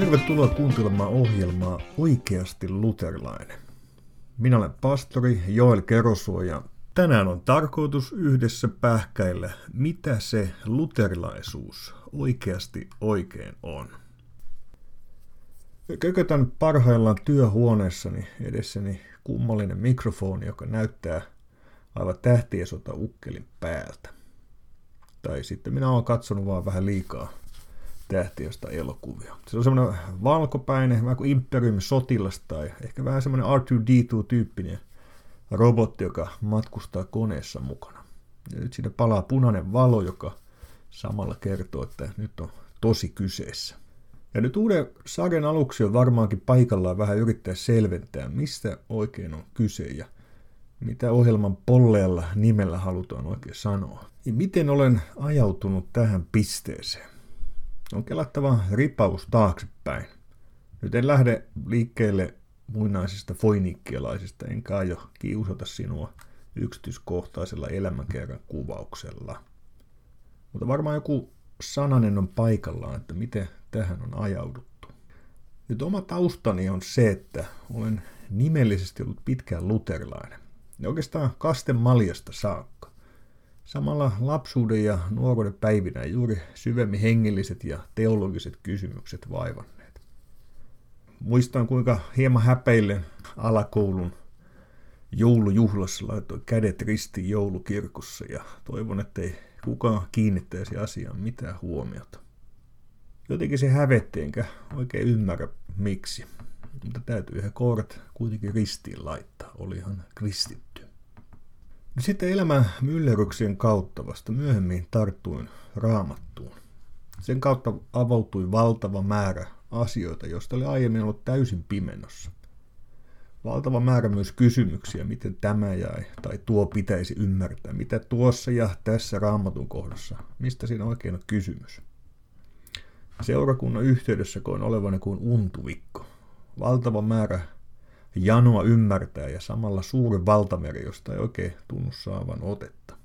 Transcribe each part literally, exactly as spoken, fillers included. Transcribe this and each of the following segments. Tervetuloa kuuntelemaan ohjelmaa Oikeasti Luterilainen. Minä olen pastori Joel Kerosuo ja tänään on tarkoitus yhdessä pähkäillä, mitä se luterilaisuus oikeasti oikein on. Kökötän parhaillaan työhuoneessani edessäni kummallinen mikrofoni, joka näyttää aivan Tähtien sota ukkelin päältä. Tai sitten minä olen katsonut vaan vähän liikaa Tähtien sota elokuvia. Se on semmoinen valkopäinen, vähän kuin Imperiumin sotilas tai ehkä vähän semmoinen R two D two-tyyppinen robotti, joka matkustaa koneessa mukana. Ja nyt siinä palaa punainen valo, joka samalla kertoo, että nyt on tosi kyseessä. Ja nyt uuden sarjan aluksi on varmaankin paikallaan vähän yrittää selventää, mistä oikein on kyse ja mitä ohjelman polleella nimellä halutaan oikein sanoa. Ja miten olen ajautunut tähän pisteeseen? On kelattava ripaus taaksepäin. Nyt en lähde liikkeelle muinaisista foiniikkialaisista, enkä aio kiusata sinua yksityiskohtaisella elämänkerran kuvauksella. Mutta varmaan joku sananen on paikallaan, että miten tähän on ajauduttu. Nyt oma taustani on se, että olen nimellisesti ollut pitkään luterilainen. Ja oikeastaan kasten maljasta saakka. Samalla lapsuuden ja nuoruuden päivinä juuri syvemmin hengelliset ja teologiset kysymykset vaivanneet. Muistan, kuinka hieman häpeillen alakoulun joulujuhlassa laitoi kädet ristiin joulukirkossa ja toivon, ettei kukaan kiinnittäisi asiaan mitään huomiota. Jotenkin se hävetti, enkä oikein ymmärrä miksi, mutta täytyy ihan kourat kuitenkin ristiin laittaa, olihan kristitty. Sitten elämän myllerryksien kautta vasta myöhemmin tarttuin Raamattuun. Sen kautta avautui valtava määrä asioita, joista oli aiemmin ollut täysin pimennossa. Valtava määrä myös kysymyksiä, miten tämä jäi tai tuo pitäisi ymmärtää, mitä tuossa ja tässä Raamatun kohdassa, mistä siinä oikein on kysymys. Seurakunnan yhteydessä koin olevani kuin untuvikko. Valtava määrä janoa ymmärtää ja samalla suuri valtameri, josta ei oikein tunnu saavan otetta.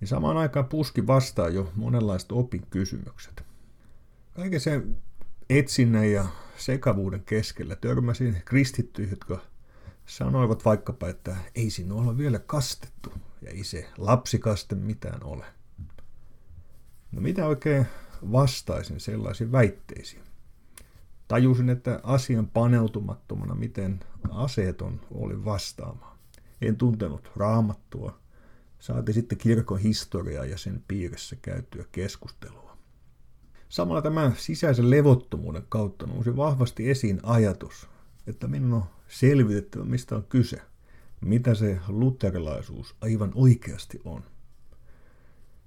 Ja samaan aikaan puski vastaan jo monenlaiset opinkysymykset. Kaiken sen etsinnän ja sekavuuden keskellä törmäsin kristittyihin, jotka sanoivat vaikkapa, että ei sinua ole vielä kastettu ja ei se lapsikaste mitään ole. No mitä oikein vastaisin sellaisiin väitteisiin? Tajusin, että asian paneutumattomana, miten aseeton oli vastaamaan. En tuntenut Raamattua, saati sitten kirkon historiaa ja sen piirissä käytyä keskustelua. Samalla tämän sisäisen levottomuuden kautta nousi vahvasti esiin ajatus, että minun on selvitettävä, mistä on kyse, mitä se luterilaisuus aivan oikeasti on.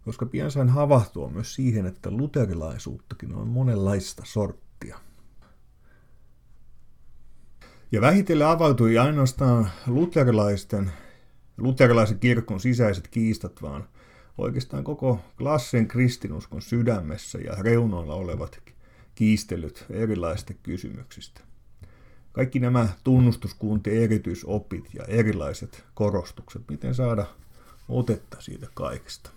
Koska pian sain havahtua myös siihen, että luterilaisuuttakin on monenlaista sorttia. Ja vähitellen avautui ainoastaan luterilaisten, luterilaisen kirkon sisäiset kiistat, vaan oikeastaan koko klassisen kristinuskon sydämessä ja reunoilla olevat kiistelyt erilaisista kysymyksistä. Kaikki nämä tunnustuskuntien erityisopit ja erilaiset korostukset, miten saada otetta siitä kaikesta.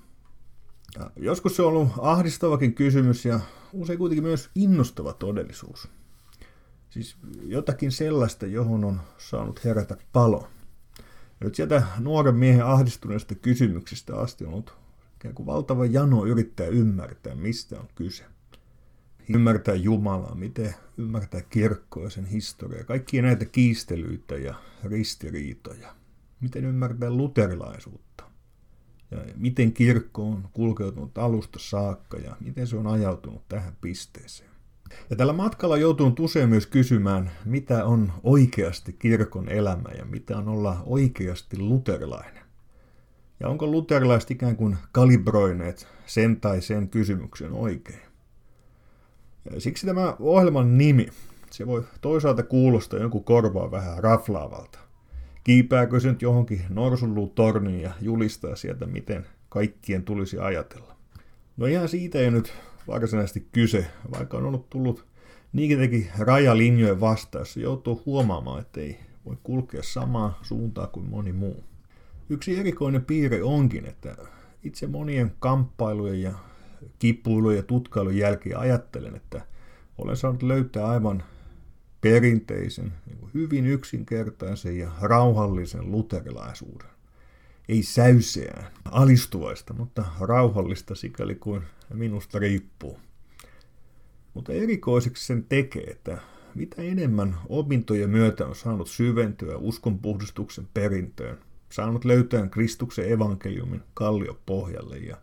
Ja joskus se on ollut ahdistavakin kysymys ja usein kuitenkin myös innostava todellisuus. Siis jotakin sellaista, johon on saanut herätä palo. Ja nyt sieltä nuoren miehen ahdistuneesta kysymyksestä asti on ollut ikään kuin valtava jano yrittää ymmärtää, mistä on kyse. Ymmärtää Jumalaa, miten ymmärtää kirkkoa ja sen historiaa, kaikkia näitä kiistelyitä ja ristiriitoja. Miten ymmärtää luterilaisuutta. Ja miten kirkko on kulkeutunut alusta saakka ja miten se on ajautunut tähän pisteeseen. Ja tällä matkalla on joutunut usein myös kysymään, mitä on oikeasti kirkon elämä ja mitä on olla oikeasti luterilainen. Ja onko luterilaiset ikään kuin kalibroineet sen tai sen kysymyksen oikein. Ja siksi tämä ohjelman nimi, se voi toisaalta kuulostaa jonkun korvaa vähän raflaavalta. Kiipääkö se nyt johonkin norsunluutorniin ja julistaa sieltä, miten kaikkien tulisi ajatella? No ihan siitä ei nyt varsinaisesti kyse, vaikka on ollut tullut niinkin rajalinjojen vasta, jossa joutuu huomaamaan, ettei voi kulkea samaa suuntaa kuin moni muu. Yksi erikoinen piirre onkin, että itse monien kamppailujen ja kipuilujen ja tutkailun jälkeen ajattelen, että olen saanut löytää aivan perinteisen, hyvin yksinkertaisen ja rauhallisen luterilaisuuden. Ei säyseään, alistuvaista, mutta rauhallista sikäli kuin minusta riippuu. Mutta erikoiseksi sen tekee, että mitä enemmän opintojen myötä on saanut syventyä uskonpuhdistuksen perintöön, saanut löytää Kristuksen evankeliumin kalliopohjalle ja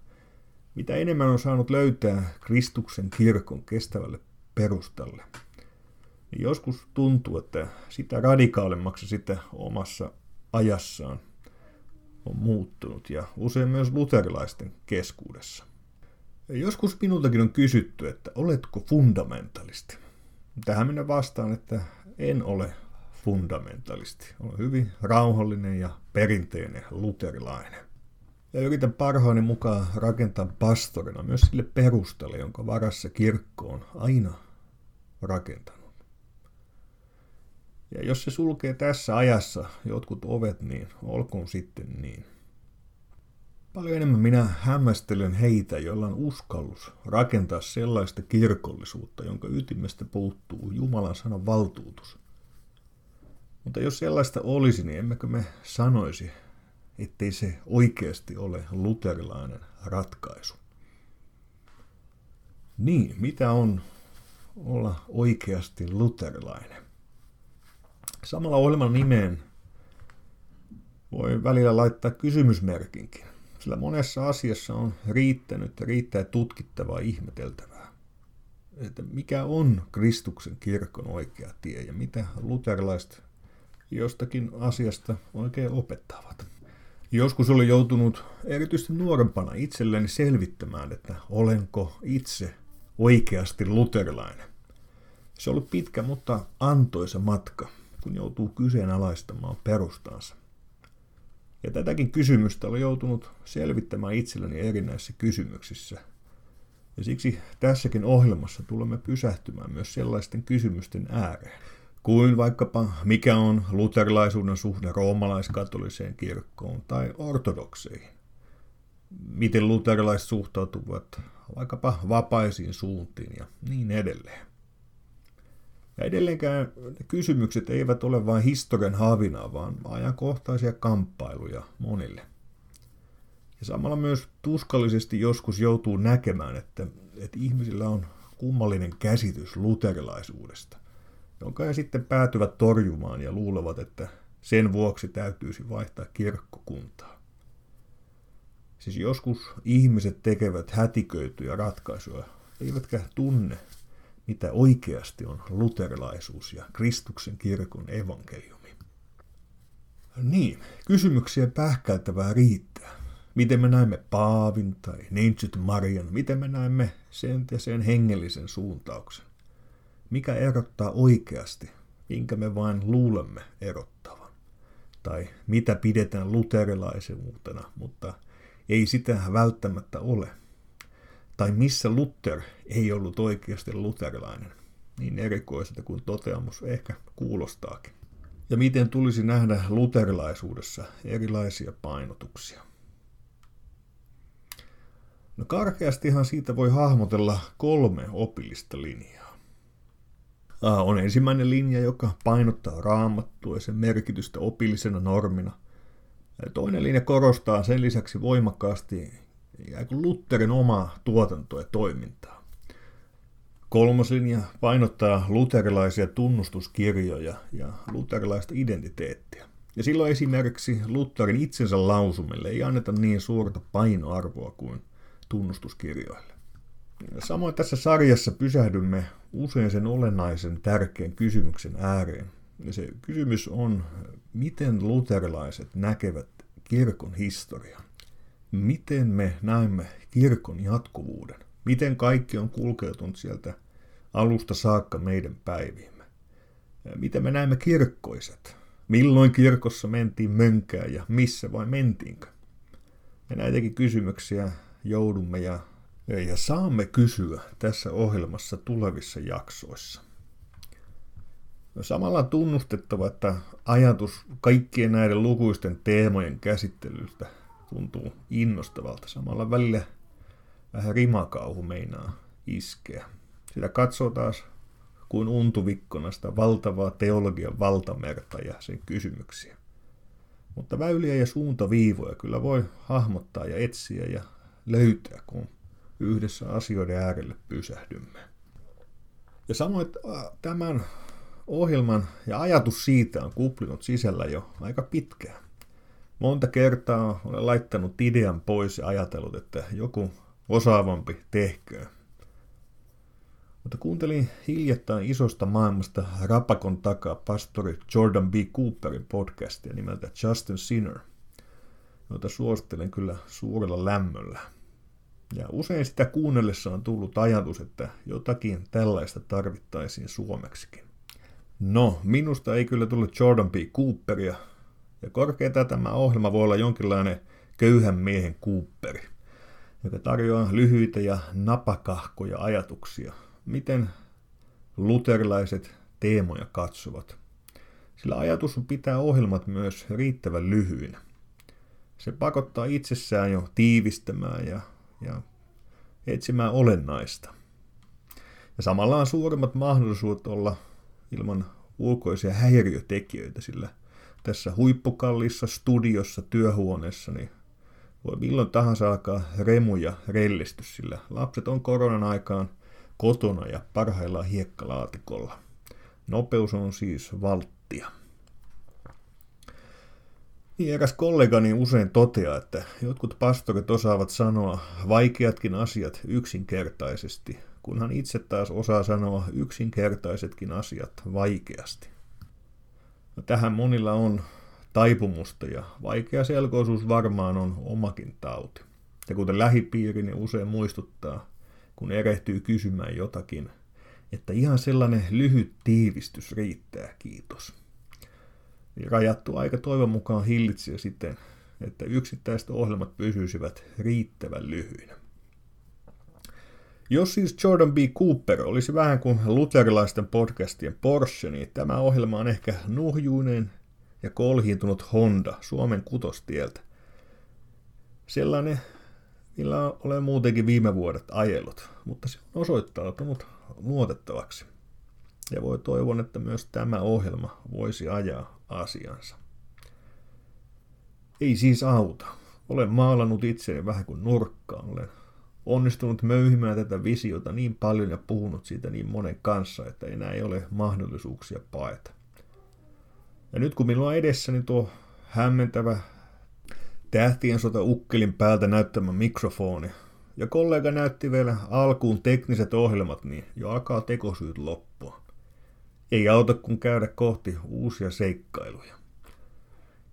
mitä enemmän on saanut löytää Kristuksen kirkon kestävälle perustalle, niin joskus tuntuu, että sitä radikaalimmaksi sitä omassa ajassaan on muuttunut ja usein myös luterilaisten keskuudessa. Ja joskus minultakin on kysytty, että oletko fundamentalisti? Tähän minä vastaan, että en ole fundamentalisti. Olen hyvin rauhallinen ja perinteinen luterilainen. Ja yritän parhaani mukaan rakentaa pastorina myös sille perustalle, jonka varassa kirkko on aina rakentanut. Ja jos se sulkee tässä ajassa jotkut ovet, niin olkoon sitten niin. Paljon enemmän minä hämmästelen heitä, joilla on uskallus rakentaa sellaista kirkollisuutta, jonka ytimestä puuttuu Jumalan sanan valtuutus. Mutta jos sellaista olisi, niin emmekö me sanoisi, ettei se oikeasti ole luterilainen ratkaisu. Niin, mitä on olla oikeasti luterilainen? Samalla ohjelman nimeen voi välillä laittaa kysymysmerkinkin, sillä monessa asiassa on riittänyt ja riittää tutkittavaa ihmeteltävää. Että mikä on Kristuksen kirkon oikea tie ja mitä luterilaiset jostakin asiasta oikein opettavat. Joskus olen joutunut erityisesti nuorempana itselleni selvittämään, että olenko itse oikeasti luterilainen. Se on ollut pitkä, mutta antoisa matka, kun joutuu kyseenalaistamaan perustansa. Ja tätäkin kysymystä olen joutunut selvittämään itselleni erinäisissä kysymyksissä. Ja siksi tässäkin ohjelmassa tulemme pysähtymään myös sellaisten kysymysten ääreen. Kuin vaikkapa mikä on luterilaisuuden suhde roomalaiskatoliseen kirkkoon tai ortodokseihin. Miten luterilaiset suhtautuvat vaikkapa vapaisiin suuntiin ja niin edelleen. Ja edelleenkään ne kysymykset eivät ole vain historian havinaa, vaan ajankohtaisia kamppailuja monille. Ja samalla myös tuskallisesti joskus joutuu näkemään, että, että ihmisillä on kummallinen käsitys luterilaisuudesta, jonka he sitten päätyvät torjumaan ja luulevat, että sen vuoksi täytyisi vaihtaa kirkkokuntaa. Siis joskus ihmiset tekevät hätiköityjä ratkaisuja, eivätkä tunne, mitä oikeasti on luterilaisuus ja Kristuksen kirkon evankeliumi. Niin, kysymyksiä pähkäiltävää riittää. Miten me näemme Paavin tai Neitsyt Marian, miten me näemme sen ja sen hengellisen suuntauksen? Mikä erottaa oikeasti, minkä me vain luulemme erottavan? Tai mitä pidetään luterilaisuutena, mutta ei sitä välttämättä ole? Tai missä Luther ei ollut oikeasti luterilainen? Niin erikoiselta kuin toteamus ehkä kuulostaakin. Ja miten tulisi nähdä luterilaisuudessa erilaisia painotuksia? No karkeastihan siitä voi hahmotella kolme opillista linjaa. On ensimmäinen linja, joka painottaa Raamattua ja sen merkitystä opillisena normina. Toinen linja korostaa sen lisäksi voimakkaasti Lutherin omaa tuotantoa ja toimintaa. Kolmas linja painottaa luterilaisia tunnustuskirjoja ja luterilaista identiteettiä. Ja silloin esimerkiksi Lutherin itsensä lausumille ei anneta niin suurta painoarvoa kuin tunnustuskirjoille. Samoin tässä sarjassa pysähdymme usein sen olennaisen tärkeän kysymyksen ääreen. Ja se kysymys on, miten luterilaiset näkevät kirkon historian? Miten me näemme kirkon jatkuvuuden? Miten kaikki on kulkeutunut sieltä alusta saakka meidän päiviimme? Miten me näemme kirkkoiset? Milloin kirkossa mentiin mönkään ja missä vai mentiinkö? Ja näitäkin kysymyksiä joudumme ja Ja saamme kysyä tässä ohjelmassa tulevissa jaksoissa. Samalla on tunnustettava, että ajatus kaikkien näiden lukuisten teemojen käsittelystä tuntuu innostavalta. Samalla välillä vähän rimakauhu meinaa iskeä. Sitä katsoo taas kuin untuvikkona sitä valtavaa teologian valtamerta ja sen kysymyksiä. Mutta väyliä ja suuntaviivoja kyllä voi hahmottaa ja etsiä ja löytää, kun yhdessä asioiden äärelle pysähdymme. Ja samoin tämän ohjelman ja ajatus siitä on kuplinut sisällä jo aika pitkään. Monta kertaa olen laittanut idean pois ja ajatellut, että joku osaavampi tehköön. Mutta kuuntelin hiljattain isosta maailmasta rapakon takaa pastori Jordan B. Cooperin podcastia nimeltä Justin Sinner, jota suosittelen kyllä suurella lämmöllä. Ja usein sitä kuunnellessa on tullut ajatus, että jotakin tällaista tarvittaisiin suomeksikin. No, minusta ei kyllä tullut Jordan B. Cooperia, ja korkeintaan tämä ohjelma voi olla jonkinlainen köyhän miehen Cooperi, joka tarjoaa lyhyitä ja napakahkoja ajatuksia, miten luterilaiset teemoja katsovat. Sillä ajatus on pitää ohjelmat myös riittävän lyhyinä. Se pakottaa itsessään jo tiivistämään ja, ja etsimään olennaista. Ja samalla on suuremmat mahdollisuudet olla ilman ulkoisia häiriötekijöitä, sillä tässä huippukalliissa studiossa työhuoneessa niin voi milloin tahansa alkaa remu ja rellistys, sillä lapset on koronan aikaan kotona ja parhaillaan hiekkalaatikolla. Nopeus on siis valttia. Niin eräs kollegani usein toteaa, että jotkut pastorit osaavat sanoa vaikeatkin asiat yksinkertaisesti, kunhan itse taas osaa sanoa yksinkertaisetkin asiat vaikeasti. No, tähän monilla on taipumusta ja vaikeaselkoisuus varmaan on omakin tauti. Ja kuten lähipiirini usein muistuttaa, kun erehtyy kysymään jotakin, että ihan sellainen lyhyt tiivistys riittää, kiitos. Ja rajattu aika toivon mukaan hillitsee siten, että yksittäiset ohjelmat pysyisivät riittävän lyhyinä. Jos siis Jordan B. Cooper olisi vähän kuin luterilaisten podcastien Porsche, niin tämä ohjelma on ehkä nuhjuinen ja kolhiintunut Honda Suomen kutostieltä. Sellainen, millä olen muutenkin viime vuodet ajellut, mutta se on osoittautunut luotettavaksi. Ja voi toivon, että myös tämä ohjelma voisi ajaa asiansa. Ei siis auta. Olen maalannut itseäni vähän kuin nurkkaan. Olen onnistunut möyhimään tätä visiota niin paljon ja puhunut siitä niin monen kanssa, että enää ei ole mahdollisuuksia paeta. Ja nyt kun minulla on edessäni tuo hämmentävä Tähtien sota ukkelin päältä näyttämä mikrofoni, ja kollega näytti vielä alkuun tekniset ohjelmat, niin jo alkaa tekosyyt loppua. Ei auta kun käydä kohti uusia seikkailuja.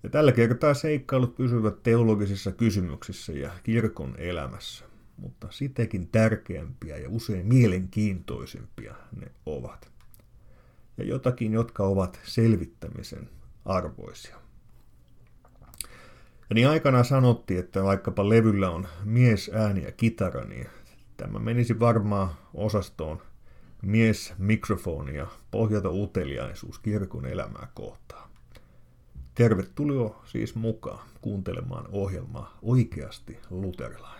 Ja tällä kertaa seikkailut pysyvät teologisissa kysymyksissä ja kirkon elämässä, mutta sitäkin tärkeämpiä ja usein mielenkiintoisempia ne ovat. Ja jotakin, jotka ovat selvittämisen arvoisia. Ja niin aikanaan sanottiin, että vaikkapa levyllä on mies, ääni ja kitara, niin tämä menisi varmaan osastoon mies, mikrofoni ja pohjata uteliaisuus kirkon elämää kohtaan. Tervetuloa siis mukaan kuuntelemaan ohjelmaa Oikeasti Luterilainen.